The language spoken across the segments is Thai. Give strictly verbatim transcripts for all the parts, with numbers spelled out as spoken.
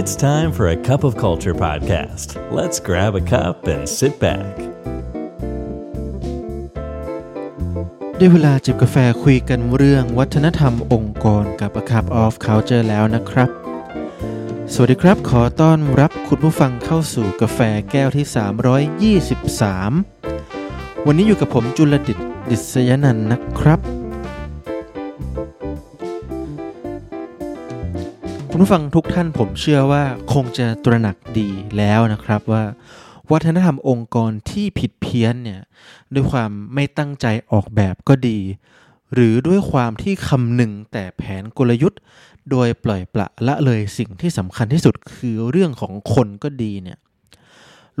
It's time for a cup of culture podcast. Let's grab a cup and sit back. ได้เวลาจิบกาแฟคุยกันเรื่องวัฒนธรรมองค์กรกับ A Cup of Culture แล้วนะครับสวัสดีครับขอต้อนรับคุณผู้ฟังเข้าสู่กาแฟแก้วที่สามร้อยยี่สิบสามวันนี้อยู่กับผมจุลดิษฐ์ ดิษยนันท์นะครับคุณผู้ฟังทุกท่านผมเชื่อว่าคงจะตระหนักดีแล้วนะครับว่าวัฒนธรรมองค์กรที่ผิดเพี้ยนเนี่ยด้วยความไม่ตั้งใจออกแบบก็ดีหรือด้วยความที่คำนึงแต่แผนกลยุทธ์โดยปล่อยปละละเลยสิ่งที่สำคัญที่สุดคือเรื่องของคนก็ดีเนี่ย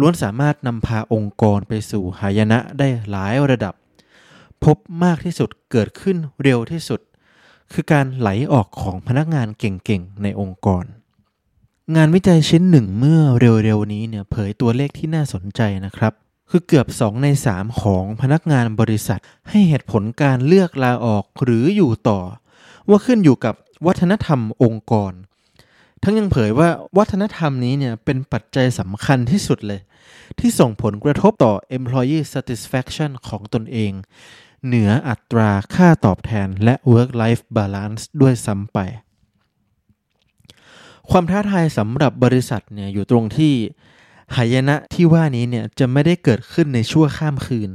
ล้วนสามารถนำพาองค์กรไปสู่หายนะได้หลายระดับพบมากที่สุดเกิดขึ้นเร็วที่สุดคือการไหลออกของพนักงานเก่งๆในองค์กรงานวิจัยชิ้นหนึ่งเมื่อเร็วๆนี้เนี่ยเผยตัวเลขที่น่าสนใจนะครับคือเกือบสองในสามของพนักงานบริษัทให้เหตุผลการเลือกลาออกหรืออยู่ต่อว่าขึ้นอยู่กับวัฒนธรรมองค์กรทั้งยังเผยว่าวัฒนธรรมนี้เนี่ยเป็นปัจจัยสำคัญที่สุดเลยที่ส่งผลกระทบต่อ employee satisfaction ของตนเองเหนืออัตราค่าตอบแทนและ work life balance ด้วยซ้ำไปความท้าทายสำหรับบริษัทเนี่ยอยู่ตรงที่หายนะที่ว่านี้เนี่ยจะไม่ได้เกิดขึ้นในชั่วข้ามคืน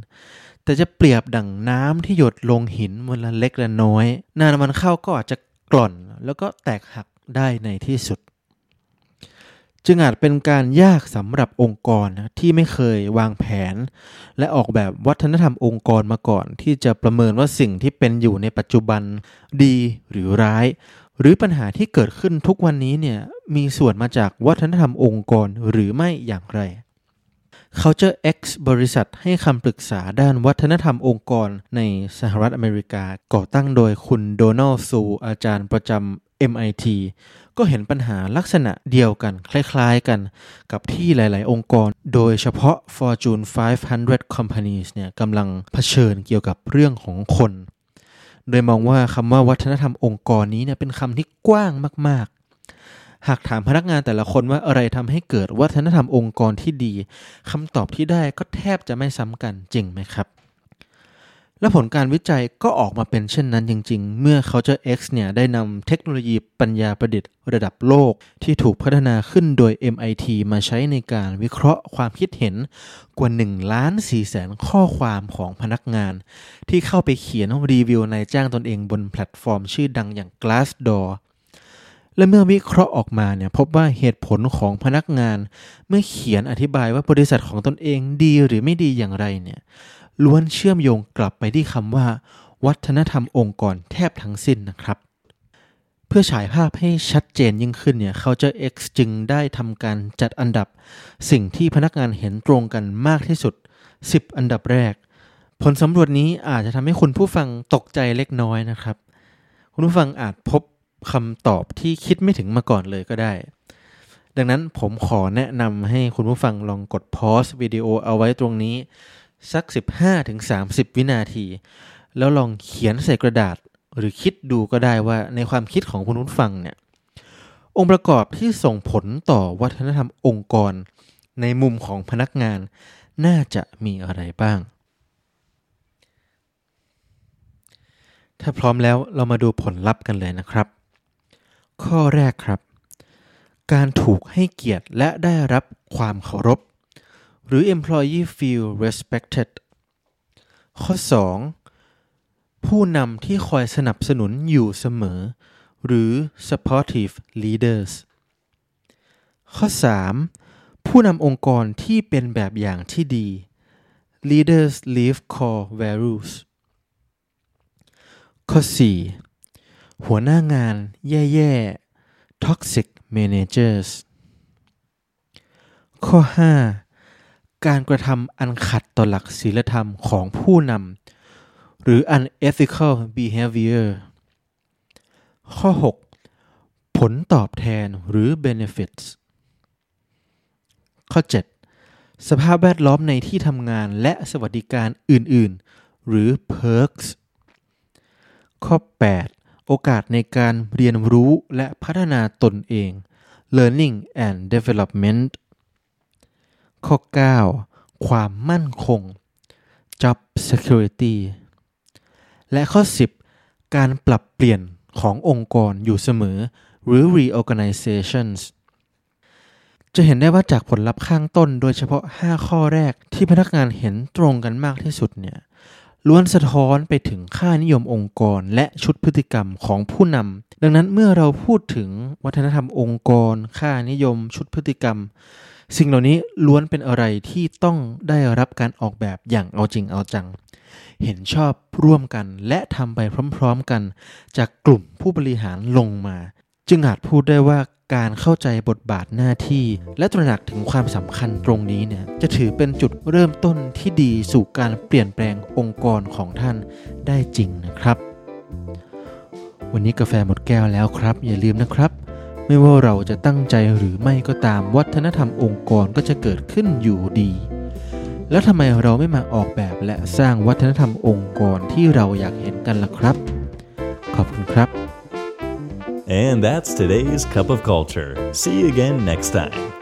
แต่จะเปรียบดั่งน้ำที่หยดลงหินวันละเล็กละน้อยนานมันเข้าก็อาจจะกร่อนแล้วก็แตกหักได้ในที่สุดจึงอาจเป็นการยากสำหรับองค์กรนะที่ไม่เคยวางแผนและออกแบบวัฒนธรรมองค์กรมาก่อนที่จะประเมินว่าสิ่งที่เป็นอยู่ในปัจจุบันดีหรือร้ายหรือปัญหาที่เกิดขึ้นทุกวันนี้เนี่ยมีส่วนมาจากวัฒนธรรมองค์กรหรือไม่อย่างไร CultureX บริษัทให้คำปรึกษาด้านวัฒนธรรมองค์กรในสหรัฐอเมริกาก่อตั้งโดยคุณโดนัลด์ซูอาจารย์ประจำเอ็ม ไอ ที ก็เห็นปัญหาลักษณะเดียวกันคล้ายๆกันกับที่หลายๆองค์กรโดยเฉพาะ Fortune ห้าร้อย companies เนี่ยกำลังเผชิญเกี่ยวกับเรื่องของคนโดยมองว่าคำว่าวัฒนธรรมองค์กรนี้เนี่ยเป็นคำที่กว้างมากๆหากถามพนักงานแต่ละคนว่าอะไรทำให้เกิดวัฒนธรรมองค์กรที่ดีคำตอบที่ได้ก็แทบจะไม่ซ้ำกันจริงไหมครับและผลการวิจัยก็ออกมาเป็นเช่นนั้นจริงๆเมื่อ CultureX เนี่ยได้นำเทคโนโลยีปัญญาประดิษฐ์ระดับโลกที่ถูกพัฒนาขึ้นโดย เอ็ม ไอ ที มาใช้ในการวิเคราะห์ความคิดเห็นกว่า หนึ่งล้านสี่แสน ข้อความของพนักงานที่เข้าไปเขียนรีวิวนายจ้างตนเองบนแพลตฟอร์มชื่อดังอย่าง Glassdoor และเมื่อวิเคราะห์ออกมาเนี่ยพบว่าเหตุผลของพนักงานเมื่อเขียนอธิบายว่าบริษัทของตนเองดีหรือไม่ดีอย่างไรเนี่ยล้วนเชื่อมโยงกลับไปที่คำว่าวัฒนธรรมองค์กรแทบทั้งสิ้นนะครับเพื่อฉายภาพให้ชัดเจนยิ่งขึ้นเนี่ย CultureX จึงได้ทำการจัดอันดับสิ่งที่พนักงานเห็นตรงกันมากที่สุดสิบอันดับแรกผลสำรวจนี้อาจจะทำให้คุณผู้ฟังตกใจเล็กน้อยนะครับคุณผู้ฟังอาจพบคำตอบที่คิดไม่ถึงมาก่อนเลยก็ได้ดังนั้นผมขอแนะนำให้คุณผู้ฟังลองกดพอสวิดีโอเอาไว้ตรงนี้สัก สิบห้าถึงสามสิบ วินาทีแล้วลองเขียนใส่กระดาษหรือคิดดูก็ได้ว่าในความคิดของคุณผู้ฟังเนี่ยองค์ประกอบที่ส่งผลต่อวัฒนธรรมองค์กรในมุมของพนักงานน่าจะมีอะไรบ้างถ้าพร้อมแล้วเรามาดูผลลัพธ์กันเลยนะครับข้อแรกครับการถูกให้เกียรติและได้รับความเคารพหรือ employee feel respected ข้อสองผู้นำที่คอยสนับสนุนอยู่เสมอหรือ supportive leaders ข้อสามผู้นำองค์กรที่เป็นแบบอย่างที่ดี leaders live core values ข้อสี่หัวหน้างานแย่ๆ toxic managers ข้อห้าการกระทำอันขัดต่อหลักศีลธรรมของผู้นำหรือ unethical behavior ข้อหกผลตอบแทนหรือ benefits ข้อเจ็ดสภาพแวดล้อมในที่ทำงานและสวัสดิการอื่นๆหรือ perks ข้อแปดโอกาสในการเรียนรู้และพัฒนาตนเอง learning and development ข้อเก้าความมั่นคง job security และข้อสิบการปรับเปลี่ยนขององค์กรอยู่เสมอหรือ reorganizations จะเห็นได้ว่าจากผลลัพธ์ข้างต้นโดยเฉพาะห้าข้อแรกที่พนักงานเห็นตรงกันมากที่สุดเนี่ยล้วนสะท้อนไปถึงค่านิยมองค์กรและชุดพฤติกรรมของผู้นำดังนั้นเมื่อเราพูดถึงวัฒนธรรมองค์กรค่านิยมชุดพฤติกรรมสิ่งเหล่านี้ล้วนเป็นอะไรที่ต้องได้รับการออกแบบอย่างเอาจริงเอาจังเห็นชอบร่วมกันและทำไปพร้อมๆกันจากกลุ่มผู้บริหารลงมาจึงอาจพูดได้ว่าการเข้าใจบทบาทหน้าที่และตระหนักถึงความสำคัญตรงนี้เนี่ยจะถือเป็นจุดเริ่มต้นที่ดีสู่การเปลี่ยนแปลงองค์กรของท่านได้จริงนะครับวันนี้กาแฟหมดแก้วแล้วครับอย่าลืมนะครับไม่ว่าเราจะตั้งใจหรือไม่ก็ตามวัฒนธรรมองค์กรก็จะเกิดขึ้นอยู่ดีแล้วทำไมเราไม่มาออกแบบและสร้างวัฒนธรรมองค์กรที่เราอยากเห็นกันล่ะครับขอบคุณครับAnd that's today's Cup of Culture. See you again next time.